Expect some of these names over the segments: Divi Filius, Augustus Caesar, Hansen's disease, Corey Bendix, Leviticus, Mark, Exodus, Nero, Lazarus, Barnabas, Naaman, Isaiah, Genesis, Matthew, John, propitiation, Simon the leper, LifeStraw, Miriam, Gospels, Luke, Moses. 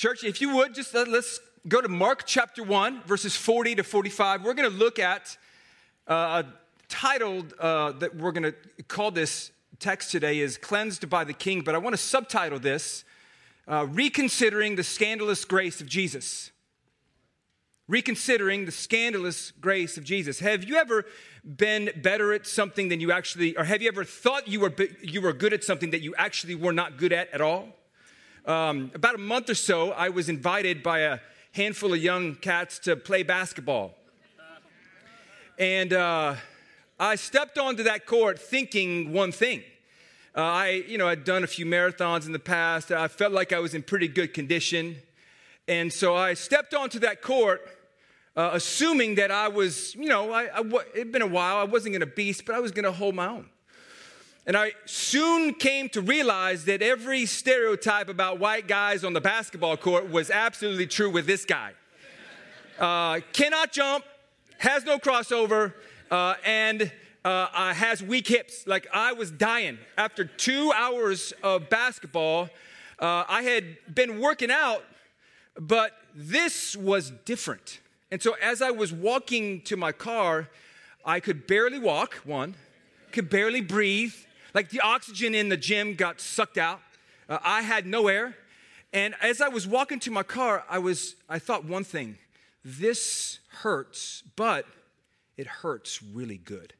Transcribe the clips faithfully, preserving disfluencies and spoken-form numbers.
Church, if you would, just let's go to Mark chapter one, verses forty to forty-five. We're going to look at uh, a title uh, that we're going to call this text today is Cleansed by the King, but I want to subtitle this, uh, Reconsidering the Scandalous Grace of Jesus. Reconsidering the Scandalous Grace of Jesus. Have you ever been better at something than you actually, or have you ever thought you were you were good at something that you actually were not good at at all? Um, about a month or so, I was invited by a handful of young cats to play basketball. And uh, I stepped onto that court thinking one thing. Uh, I, you know, I'd done a few marathons in the past. I felt like I was in pretty good condition. And so I stepped onto that court Uh, assuming that I was, you know, I, I, it'd been a while. I wasn't going to beast, but I was going to hold my own. And I soon came to realize that every stereotype about white guys on the basketball court was absolutely true with this guy. Uh, cannot jump, has no crossover, uh, and uh, uh, has weak hips. Like, I was dying. After two hours of basketball, uh, I had been working out, but this was different. And so as I was walking to my car, I could barely walk, one, could barely breathe. Like, the oxygen in the gym got sucked out. Uh, I had no air. And as I was walking to my car, I was, I thought one thing, this hurts, but it hurts really good.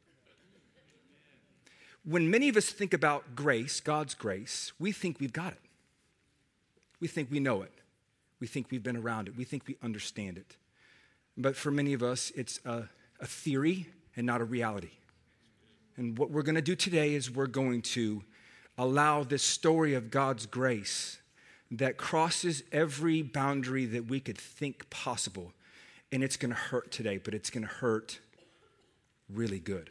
When many of us think about grace, God's grace, we think we've got it. We think we know it. We think we've been around it. We think we understand it. But for many of us, it's a, a theory and not a reality. And what we're going to do today is we're going to allow this story of God's grace that crosses every boundary that we could think possible. And it's going to hurt today, but it's going to hurt really good.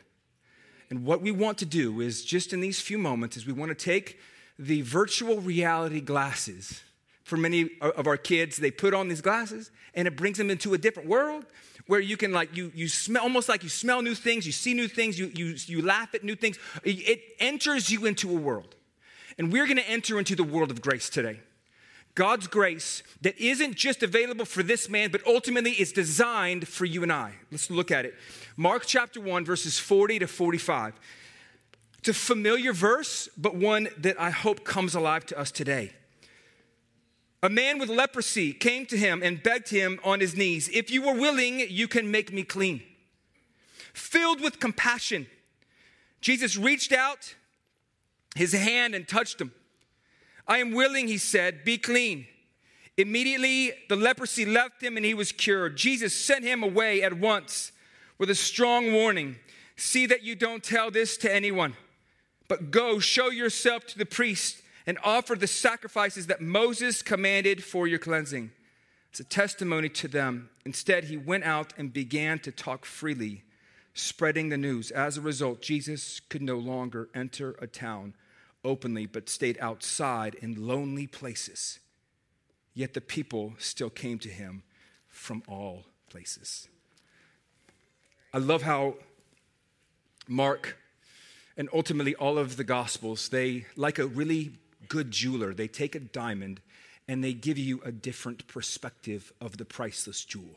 And what we want to do is, just in these few moments, is we want to take the virtual reality glasses. For many of our kids, they put on these glasses, and it brings them into a different world where you can, like, you you smell, almost like you smell new things, you see new things, you you you laugh at new things. It enters you into a world, and we're going to enter into the world of grace today. God's grace that isn't just available for this man, but ultimately is designed for you and I. Let's look at it. Mark chapter one, verses forty to forty-five. It's a familiar verse, but one that I hope comes alive to us today. A man with leprosy came to him and begged him on his knees, "If you were willing, you can make me clean." Filled with compassion, Jesus reached out his hand and touched him. "I am willing," he said, "be clean." Immediately, the leprosy left him and he was cured. Jesus sent him away at once with a strong warning. "See that you don't tell this to anyone, but go show yourself to the priest and offer the sacrifices that Moses commanded for your cleansing." It's a testimony to them. Instead, he went out and began to talk freely, spreading the news. As a result, Jesus could no longer enter a town openly, but stayed outside in lonely places. Yet the people still came to him from all places. I love how Mark and ultimately all of the Gospels, they, like a really good jeweler, they take a diamond and they give you a different perspective of the priceless jewel.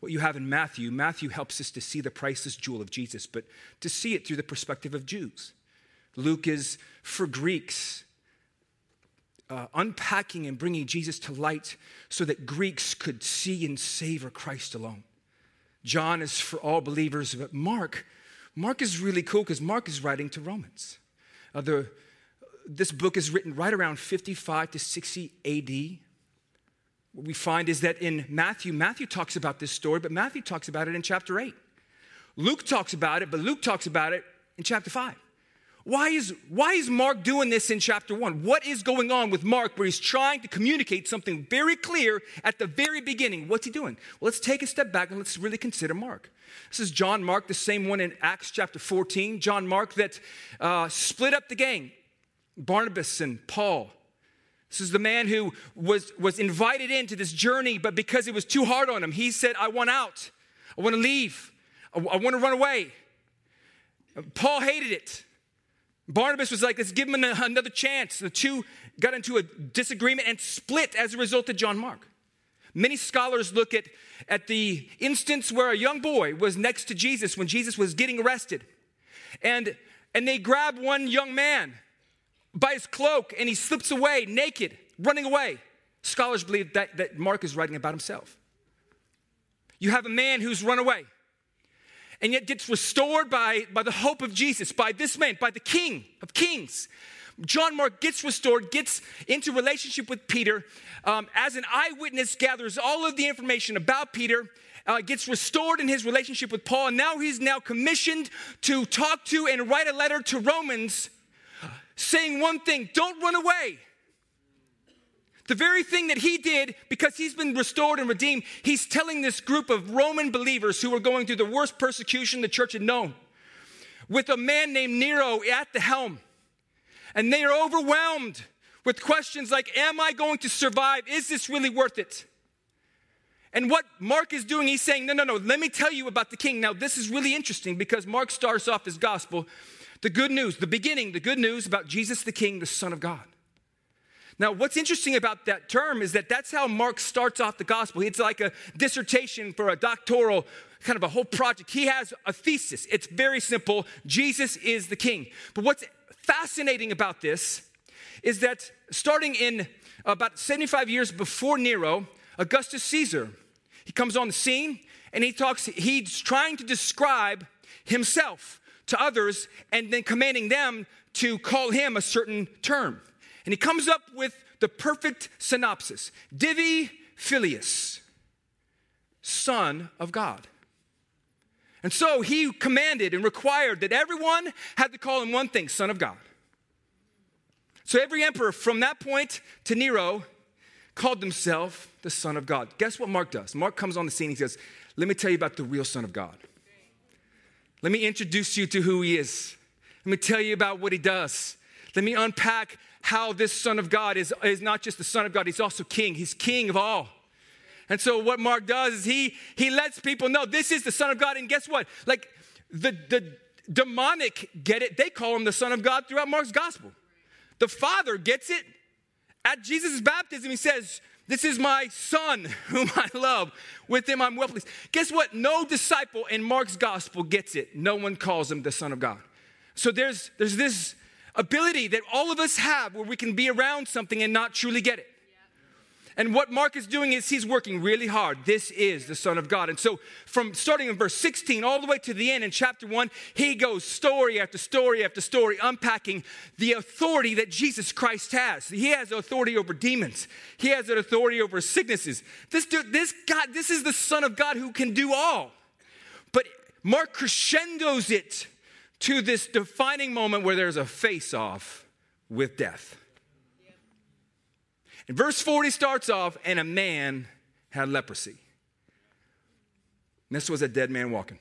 What you have in Matthew, Matthew helps us to see the priceless jewel of Jesus, but to see it through the perspective of Jews. Luke is, for Greeks, uh, unpacking and bringing Jesus to light so that Greeks could see and savor Christ alone. John is for all believers, but Mark, Mark is really cool because Mark is writing to Romans. Uh, the This book is written right around fifty-five to sixty A D. What we find is that in Matthew, Matthew talks about this story, but Matthew talks about it in chapter eight. Luke talks about it, but Luke talks about it in chapter five. Why is, why is Mark doing this in chapter one? What is going on with Mark where he's trying to communicate something very clear at the very beginning? What's he doing? Well, let's take a step back and let's really consider Mark. This is John Mark, the same one in Acts chapter fourteen. John Mark that uh, split up the gang. Barnabas and Paul. This is the man who was, was invited into this journey, but because it was too hard on him, he said, "I want out. I want to leave. I, I want to run away." Paul hated it. Barnabas was like, let's give him another chance. The two got into a disagreement and split as a result of John Mark. Many scholars look at, at the instance where a young boy was next to Jesus when Jesus was getting arrested. And, and they grab one young man by his cloak and he slips away naked, running away. Scholars believe that, that Mark is writing about himself. You have a man who's run away and yet gets restored by, by the hope of Jesus, by this man, by the King of Kings. John Mark gets restored, gets into relationship with Peter. Um, as an eyewitness, gathers all of the information about Peter, uh, gets restored in his relationship with Paul. And now he's now commissioned to talk to and write a letter to Romans saying one thing: don't run away. The very thing that he did, because he's been restored and redeemed, he's telling this group of Roman believers who were going through the worst persecution the church had known, with a man named Nero at the helm. And they are overwhelmed with questions like, am I going to survive? Is this really worth it? And what Mark is doing, he's saying, no, no, no, let me tell you about the King. Now, this is really interesting because Mark starts off his gospel, the good news, the beginning, the good news about Jesus the King, the Son of God. Now, what's interesting about that term is that that's how Mark starts off the gospel. It's like a dissertation for a doctoral, kind of a whole project. He has a thesis. It's very simple. Jesus is the King. But what's fascinating about this is that starting in about seventy-five years before Nero, Augustus Caesar, he comes on the scene and he talks, he's trying to describe himself to others and then commanding them to call him a certain term. And he comes up with the perfect synopsis: Divi Filius, Son of God. And so he commanded and required that everyone had to call him one thing: Son of God. So every emperor from that point to Nero called himself the Son of God. Guess what Mark does? Mark comes on the scene and he says, let me tell you about the real Son of God. Let me introduce you to who he is. Let me tell you about what he does. Let me unpack how this Son of God is, is not just the Son of God, he's also King. He's King of all. And so what Mark does is he he lets people know this is the Son of God. And guess what? Like the, the demonic get it. They call him the Son of God throughout Mark's gospel. The Father gets it. At Jesus' baptism, he says, this is my Son whom I love. With him I'm well pleased. Guess what? No disciple in Mark's gospel gets it. No one calls him the Son of God. So there's there's this ability that all of us have where we can be around something and not truly get it. Yeah. And what Mark is doing is he's working really hard. This is the Son of God. And so from starting in verse sixteen all the way to the end in chapter one, he goes story after story after story, unpacking the authority that Jesus Christ has. He has authority over demons. He has an authority over sicknesses. This dude, this God, this is the Son of God who can do all. But Mark crescendos it to this defining moment where there's a face-off with death. Yeah. And verse forty starts off, and a man had leprosy. And this was a dead man walking.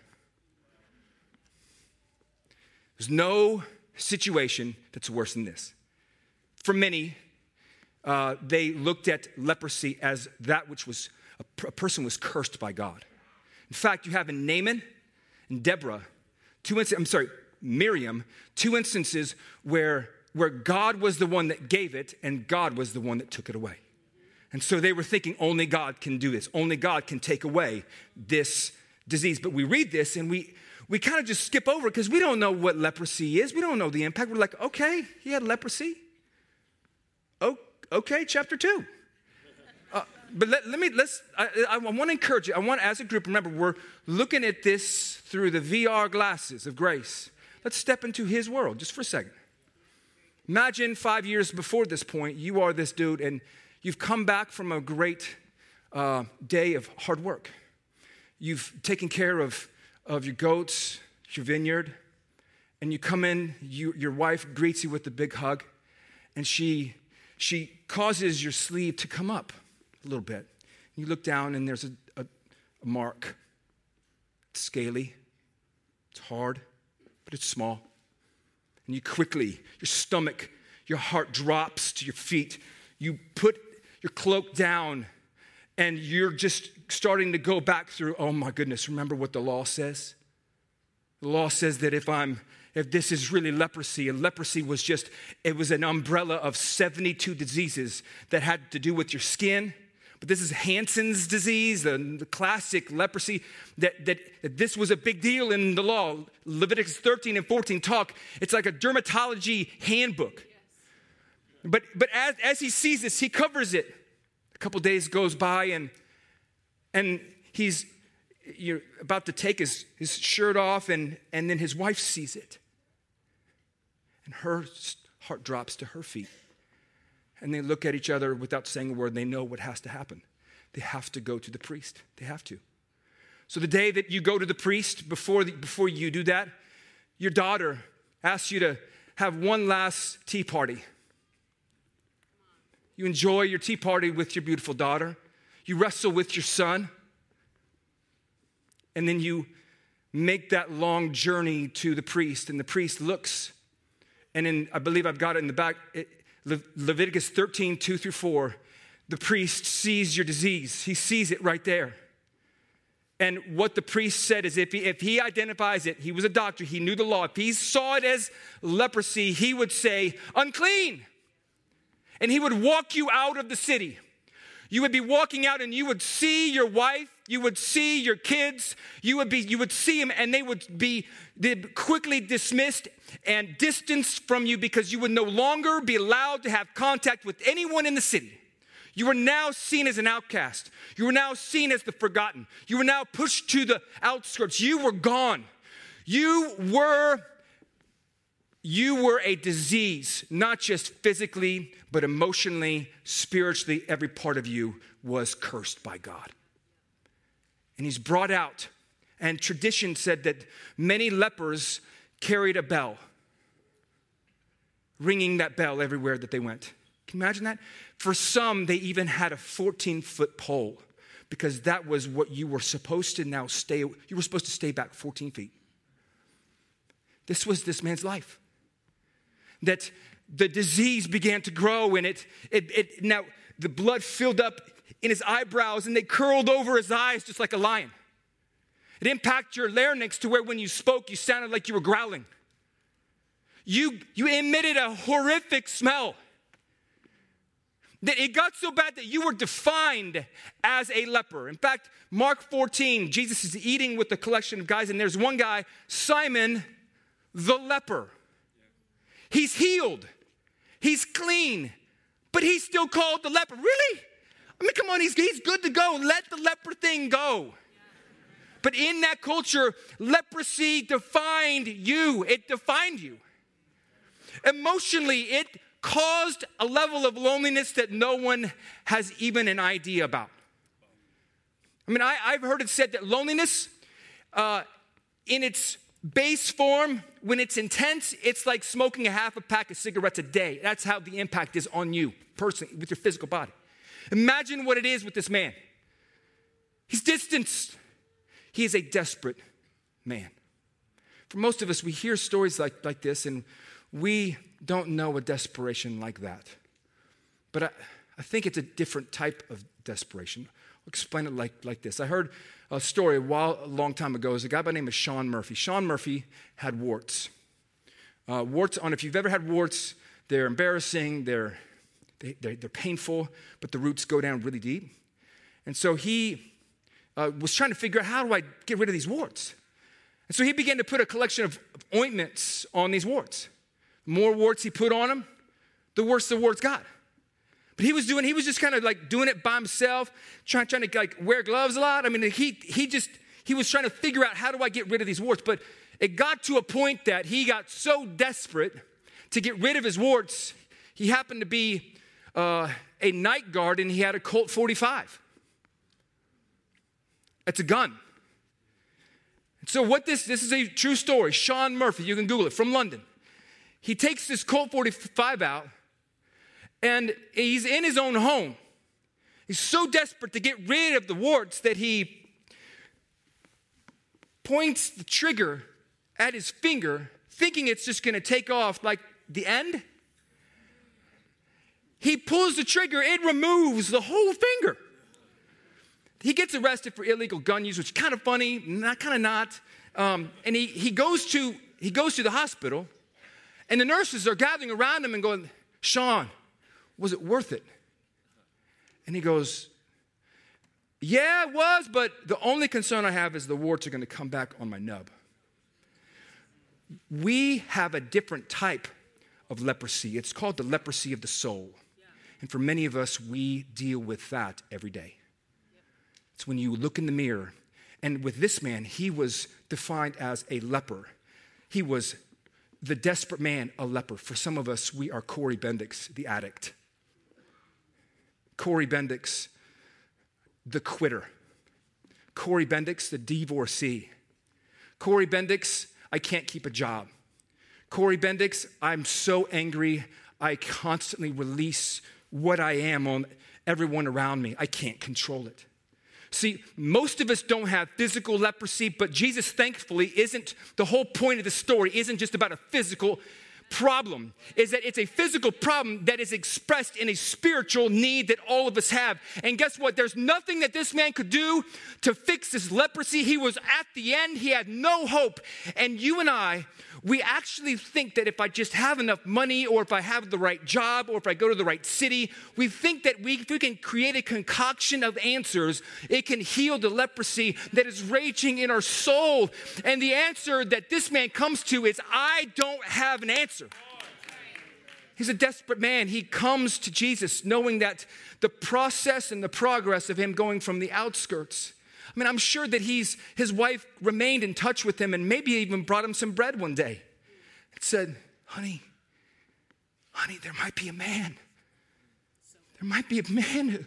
There's no situation that's worse than this. For many, uh, they looked at leprosy as that which was, a, a person was cursed by God. In fact, you have in Naaman and Deborah, two instances, I'm sorry, Miriam, two instances where, where God was the one that gave it and God was the one that took it away. And so they were thinking only God can do this. Only God can take away this disease. But we read this and we, we kind of just skip over because we don't know what leprosy is. We don't know the impact. We're like, okay, he had leprosy. Oh, okay, chapter two. Uh, but let, let me, let's, I, I want to encourage you. I want, as a group, remember, we're looking at this through the V R glasses of grace. Let's step into his world just for a second. Imagine five years before this point, you are this dude and you've come back from a great uh, day of hard work. You've taken care of, of your goats, your vineyard, and you come in, you, your wife greets you with a big hug, and she she causes your sleeve to come up a little bit. You look down and there's a, a, a mark. It's scaly, it's hard, but it's small. And you quickly, your stomach, your heart drops to your feet. You put your cloak down and you're just starting to go back through, oh my goodness, remember what the law says? The law says that if I'm, if this is really leprosy, and leprosy was just, it was an umbrella of seventy-two diseases that had to do with your skin. But this is Hansen's disease, the classic leprosy, that, that, that this was a big deal in the law. Leviticus thirteen and fourteen talk, it's like a dermatology handbook. Yes. But but as, as he sees this, he covers it. A couple days goes by and and he's you're about to take his, his shirt off, and, and then his wife sees it. And her heart drops to her feet. And they look at each other without saying a word. They know what has to happen. They have to go to the priest. They have to. So the day that you go to the priest, before the, before you do that, your daughter asks you to have one last tea party. You enjoy your tea party with your beautiful daughter. You wrestle with your son. And then you make that long journey to the priest. And the priest looks. And in, I believe I've got it in the back. It, Le- Leviticus thirteen, two through four, the priest sees your disease. He sees it right there. And what the priest said is if he, if he identifies it, he was a doctor, he knew the law. If he saw it as leprosy, he would say, unclean. And he would walk you out of the city. You would be walking out and you would see your wife, you would see your kids, you would be, you would see them, and they would be quickly dismissed and distanced from you because you would no longer be allowed to have contact with anyone in the city. You were now seen as an outcast. You were now seen as the forgotten. You were now pushed to the outskirts. You were gone. You were, you were a disease, not just physically, but emotionally, spiritually, every part of you was cursed by God. And he's brought out. And tradition said that many lepers carried a bell, ringing that bell everywhere that they went. Can you imagine that? For some, they even had a fourteen-foot pole because that was what you were supposed to now stay. You were supposed to stay back fourteen feet. This was this man's life. That the disease began to grow, and it, it, it now the blood filled up in his eyebrows, and they curled over his eyes just like a lion. It impacted your larynx to where when you spoke, you sounded like you were growling. You, you emitted a horrific smell. That it got so bad that you were defined as a leper. In fact, Mark fourteen, Jesus is eating with a collection of guys, and there's one guy, Simon the leper. He's healed. He's clean, but he's still called the leper. Really? I mean, come on, he's, he's good to go. Let the leper thing go. But in that culture, leprosy defined you. It defined you. Emotionally, it caused a level of loneliness that no one has even an idea about. I mean, I, I've heard it said that loneliness, uh, in its base form, when it's intense, it's like smoking a half a pack of cigarettes a day. That's how the impact is on you personally, with your physical body. Imagine what it is with this man. He's distanced. He is a desperate man. For most of us, we hear stories like, like this, and we don't know a desperation like that. But I, I think it's a different type of desperation. I'll explain it like, like this. I heard a story a, while, a long time ago. It was a guy by the name of Sean Murphy. Sean Murphy had warts. Uh, warts on, if you've ever had warts, they're embarrassing, they're, they, they're, they're painful, but the roots go down really deep. And so he... Uh, was trying to figure out, how do I get rid of these warts? And so he began to put a collection of, of ointments on these warts. The more warts he put on them, the worse the warts got. But he was doing, he was just kind of like doing it by himself, trying, trying to like wear gloves a lot. I mean, he he just, he was trying to figure out, how do I get rid of these warts? But it got to a point that he got so desperate to get rid of his warts, he happened to be uh, a night guard, and he had a Colt forty-five. It's a gun. So what this, this is a true story. Sean Murphy, you can Google it, from London. He takes this Colt forty-five out, and he's in his own home. He's so desperate to get rid of the warts that he points the trigger at his finger, thinking it's just going to take off like the end. He pulls the trigger. It removes the whole finger. He gets arrested for illegal gun use, which is kind of funny, not kind of not. Um, and he, he, goes to, he goes to the hospital, and the nurses are gathering around him and going, Sean, was it worth it? And he goes, yeah, it was, but the only concern I have is the warts are going to come back on my nub. We have a different type of leprosy. It's called the leprosy of the soul. Yeah. And for many of us, we deal with that every day. Yeah. It's when you look in the mirror. And with this man, he was defined as a leper. He was the desperate man, a leper. For some of us, we are Corey Bendix, the addict. Corey Bendix, the quitter. Corey Bendix, the divorcee. Corey Bendix, I can't keep a job. Corey Bendix, I'm so angry, I constantly release what I am on everyone around me. I can't control it. See, most of us don't have physical leprosy, but Jesus, thankfully, isn't the whole point of the story, isn't just about a physical problem, is that it's a physical problem that is expressed in a spiritual need that all of us have. And guess what? There's nothing that this man could do to fix his leprosy. He was at the end. He had no hope. And you and I, we actually think that if I just have enough money, or if I have the right job, or if I go to the right city, we think that we, if we can create a concoction of answers, it can heal the leprosy that is raging in our soul. And the answer that this man comes to is, I don't have an answer. He's a desperate man. He comes to Jesus knowing that the process and the progress of him going from the outskirts. I mean, I'm sure that he's his wife remained in touch with him and maybe even brought him some bread one day and said, honey, honey, there might be a man. There might be a man who,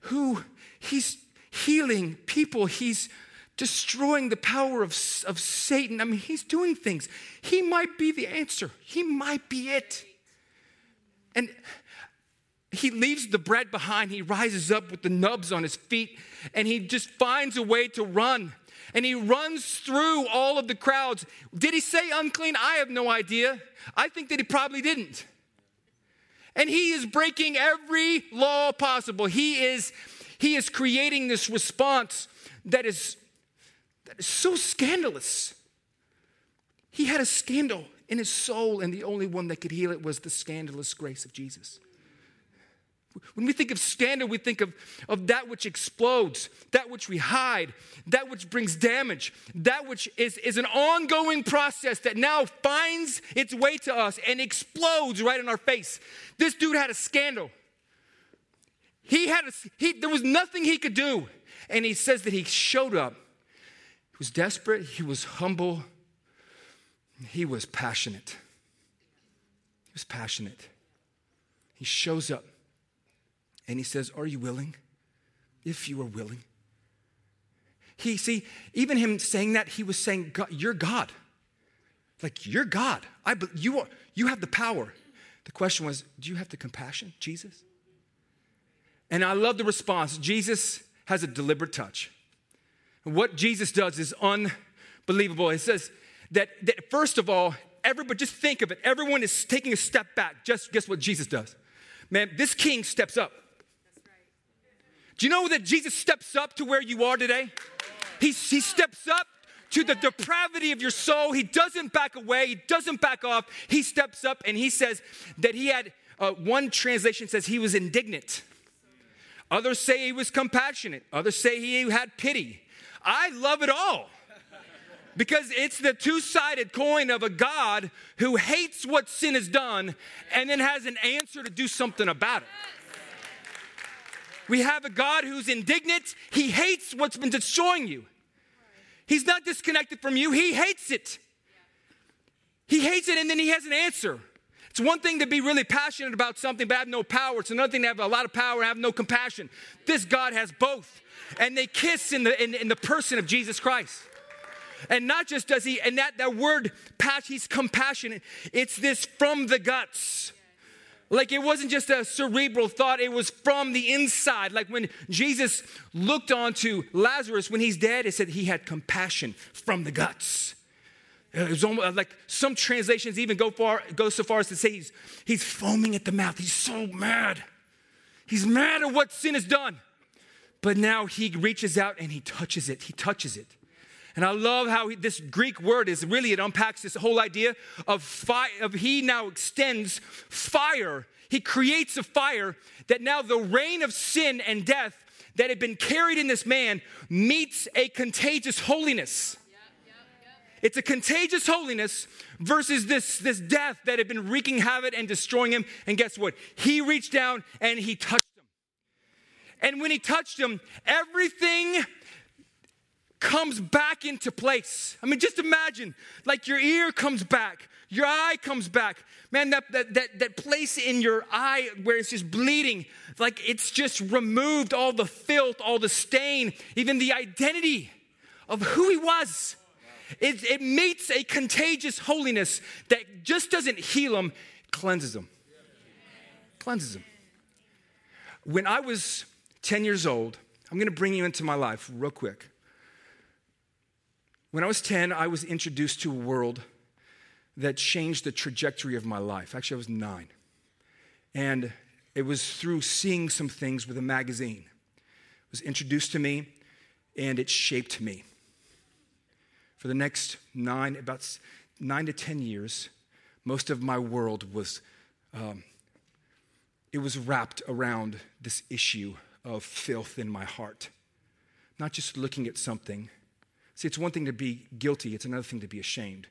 who he's healing people. He's destroying the power of, of Satan. I mean, he's doing things. He might be the answer. He might be it. And he leaves the bread behind. He rises up with the nubs on his feet, and he just finds a way to run. And he runs through all of the crowds. Did he say unclean? I have no idea. I think that he probably didn't. And he is breaking every law possible. He is, he is creating this response that is, that is so scandalous. He had a scandal in his soul, and the only one that could heal it was the scandalous grace of Jesus. When we think of scandal, we think of, of that which explodes, that which we hide, that which brings damage, that which is, is an ongoing process that now finds its way to us and explodes right in our face. This dude had a scandal. He had a, he, there was nothing he could do, and he says that he showed up. He was desperate. He was humble. He was passionate. He was passionate. He shows up and he says, are you willing? If you are willing. He, see, even him saying that, he was saying, God, you're God. Like, you're God. I, you, are, you have the power. The question was, do you have the compassion, Jesus? And I love the response. Jesus has a deliberate touch. And what Jesus does is unbelievable. It says, That, that first of all, everybody, just think of it. Everyone is taking a step back. Just guess what Jesus does. Man, this king steps up. That's right. Do you know that Jesus steps up to where you are today? He, he steps up to the depravity of your soul. He doesn't back away. He doesn't back off. He steps up, and he says that he had, uh, one translation says he was indignant. Others say he was compassionate. Others say he had pity. I love it all. Because it's the two-sided coin of a God who hates what sin has done and then has an answer to do something about it. We have a God who's indignant. He hates what's been destroying you. He's not disconnected from you. He hates it. He hates it, and then he has an answer. It's one thing to be really passionate about something but have no power. It's another thing to have a lot of power and have no compassion. This God has both. And they kiss in the, in, in the person of Jesus Christ. And not just does he, and that, that word, he's compassionate. It's this from the guts. Like, it wasn't just a cerebral thought. It was from the inside. Like when Jesus looked onto Lazarus, when he's dead, it said he had compassion from the guts. It was almost like some translations even go far, go so far as to say he's, he's foaming at the mouth. He's so mad. He's mad at what sin has done. But now he reaches out and he touches it. He touches it. And I love how he, this Greek word is really, it unpacks this whole idea of fire. Of he now extends fire. He creates a fire that now the reign of sin and death that had been carried in this man meets a contagious holiness. Yep, yep, yep. It's a contagious holiness versus this, this death that had been wreaking havoc and destroying him. And guess what? He reached down and he touched him. And when he touched him, everything comes back into place. I mean, just imagine, like your ear comes back, your eye comes back. Man, that that that, that place in your eye where it's just bleeding, like it's just removed all the filth, all the stain, even the identity of who he was. It, it meets a contagious holiness that just doesn't heal him, cleanses him. Cleanses him. When I was ten years old, I'm going to bring you into my life real quick. When I was ten, I was introduced to a world that changed the trajectory of my life. Actually, I was nine. And it was through seeing some things with a magazine. It was introduced to me, and it shaped me. For the next nine, about nine to ten years, most of my world was, um, it was wrapped around this issue of filth in my heart. Not just looking at something. See, it's one thing to be guilty. It's another thing to be ashamed.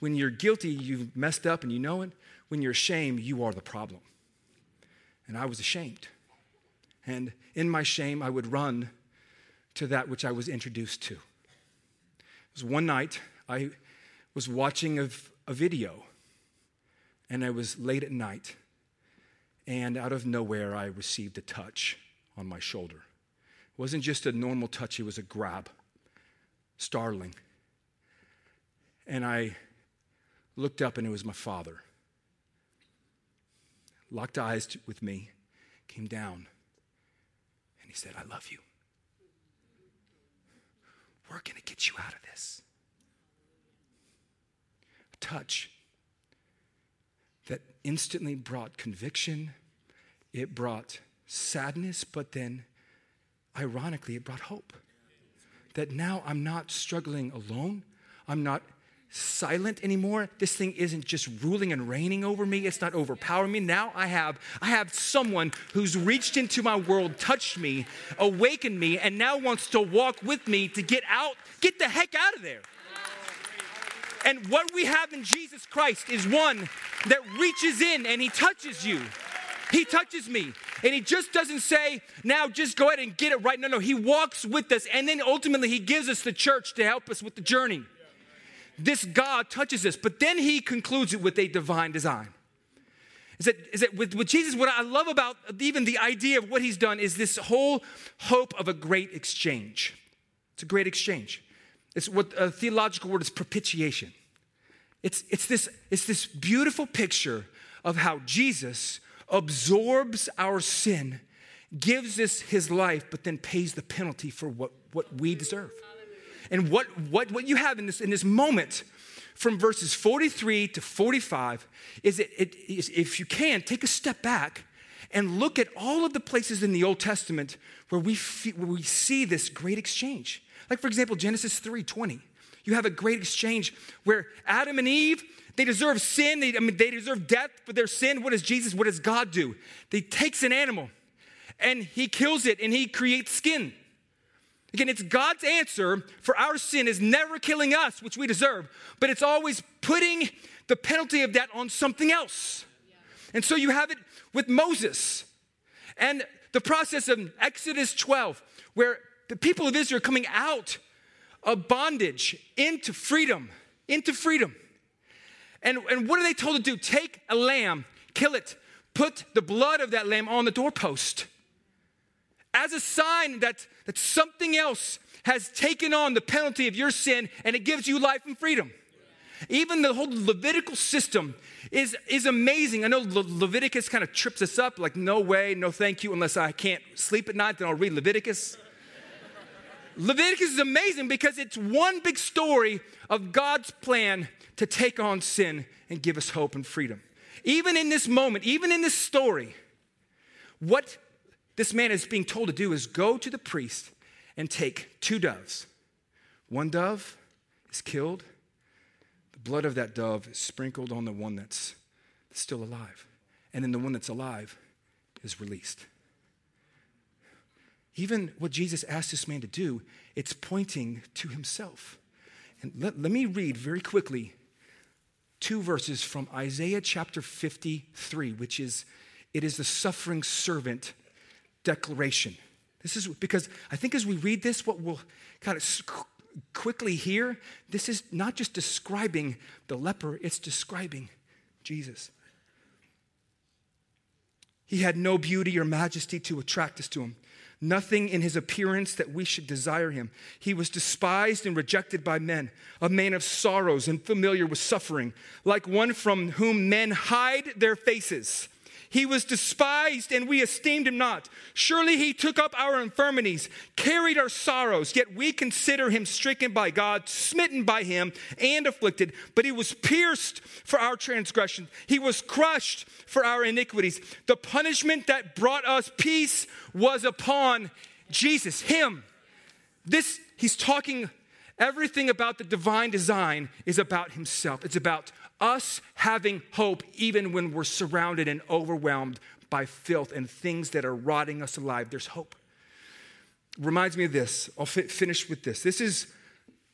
When you're guilty, you've messed up and you know it. When you're ashamed, you are the problem. And I was ashamed. And in my shame, I would run to that which I was introduced to. It was one night, I was watching a, a video. And it was late at night. And out of nowhere, I received a touch on my shoulder. It wasn't just a normal touch. It was a grab. Startling. And I looked up and it was my father. Locked eyes with me, came down, and he said, "I love you. We're going to get you out of this." A touch that instantly brought conviction. It brought sadness, but then ironically, it brought hope. That now I'm not struggling alone. I'm not silent anymore. This thing isn't just ruling and reigning over me. It's not overpowering me. Now I have I have someone who's reached into my world, touched me, awakened me, and now wants to walk with me to get out, get the heck out of there. And what we have in Jesus Christ is one that reaches in and he touches you. He touches me, and he just doesn't say, "Now just go ahead and get it right." No, no, he walks with us, and then ultimately he gives us the church to help us with the journey. This God touches us, but then he concludes it with a divine design. Is that, is that with, with Jesus, what I love about even the idea of what he's done is this whole hope of a great exchange. It's a great exchange. It's what a theological word is propitiation. It's, it's, this, it's this beautiful picture of how Jesus absorbs our sin, gives us his life, but then pays the penalty for what, what we deserve. And what, what, what you have in this, in this moment from verses forty-three to forty-five is that it, is, if you can, take a step back and look at all of the places in the Old Testament where we, feel, where we see this great exchange. Like, for example, Genesis three twenty. You have a great exchange where Adam and Eve, they deserve sin. They, I mean, they deserve death for their sin. What does Jesus, what does God do? He takes an animal and he kills it and he creates skin. Again, it's God's answer for our sin is never killing us, which we deserve, but it's always putting the penalty of that on something else. And so you have it with Moses and the process of Exodus twelve, where the people of Israel are coming out of bondage into freedom, into freedom. And, and what are they told to do? Take a lamb, kill it, put the blood of that lamb on the doorpost as a sign that, that something else has taken on the penalty of your sin and it gives you life and freedom. Even the whole Levitical system is, is amazing. I know Le- Leviticus kind of trips us up, like no way, no thank you, unless I can't sleep at night, then I'll read Leviticus. Leviticus is amazing because it's one big story of God's plan to take on sin and give us hope and freedom. Even in this moment, even in this story, what this man is being told to do is go to the priest and take two doves. One dove is killed, the blood of that dove is sprinkled on the one that's still alive. And then the one that's alive is released. Even what Jesus asked this man to do, it's pointing to himself. And let, let me read very quickly two verses from Isaiah chapter fifty-three, which is, it is the suffering servant declaration. This is because I think as we read this, what we'll kind of quickly hear, this is not just describing the leper, it's describing Jesus. He had no beauty or majesty to attract us to him. Nothing in his appearance that we should desire him. He was despised and rejected by men, a man of sorrows and familiar with suffering, like one from whom men hide their faces. He was despised and we esteemed him not. Surely he took up our infirmities, carried our sorrows, yet we consider him stricken by God, smitten by him, and afflicted. But he was pierced for our transgressions. He was crushed for our iniquities. The punishment that brought us peace was upon Jesus, him. This, he's talking, everything about the divine design is about himself. It's about us having hope even when we're surrounded and overwhelmed by filth and things that are rotting us alive. There's hope. Reminds me of this. I'll fi- finish with this. This is,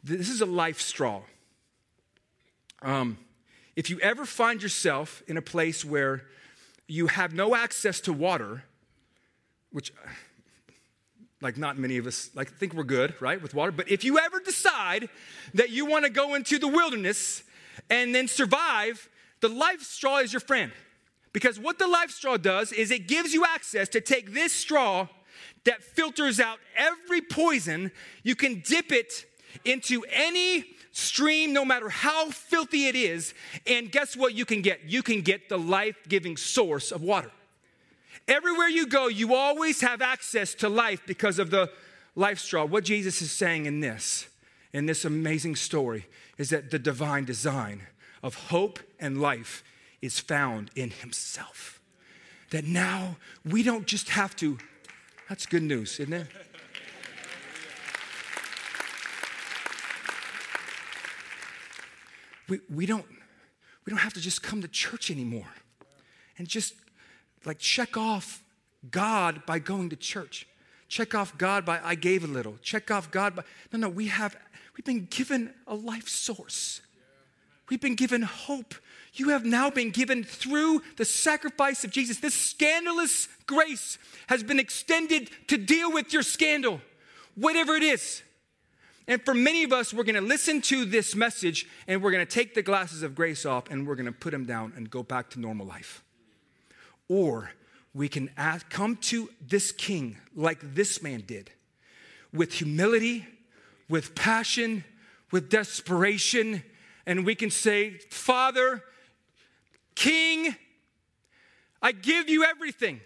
this is a life straw. Um, if you ever find yourself in a place where you have no access to water, which, like not many of us like think we're good, right, with water, but if you ever decide that you want to go into the wilderness and then survive, the life straw is your friend. Because what the life straw does is it gives you access to take this straw that filters out every poison. You can dip it into any stream, no matter how filthy it is. And guess what you can get? You can get the life-giving source of water. Everywhere you go, you always have access to life because of the life straw. What Jesus is saying in this, in this amazing story, is that the divine design of hope and life is found in himself. That now we don't just have to, that's good news, isn't it? We, we don't, we don't have to just come to church anymore and just like check off God by going to church. Check off God by I gave a little. Check off God by, no, no, we have, we've been given a life source. We've been given hope. You have now been given through the sacrifice of Jesus. This scandalous grace has been extended to deal with your scandal, whatever it is. And for many of us, we're going to listen to this message and we're going to take the glasses of grace off and we're going to put them down and go back to normal life. Or we can ask, come to this king like this man did, with humility, with passion, with desperation, and we can say, Father, King, I give you everything.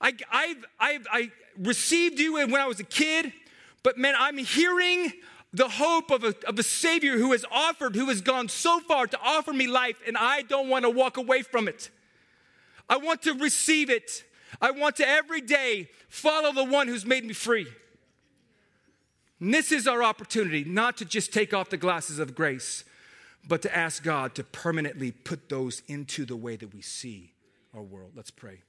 I, I've, I've, I received you when I was a kid, but man, I'm hearing the hope of a, of a Savior who has offered, who has gone so far to offer me life, and I don't want to walk away from it. I want to receive it. I want to every day follow the one who's made me free. And this is our opportunity, not to just take off the glasses of grace, but to ask God to permanently put those into the way that we see our world. Let's pray.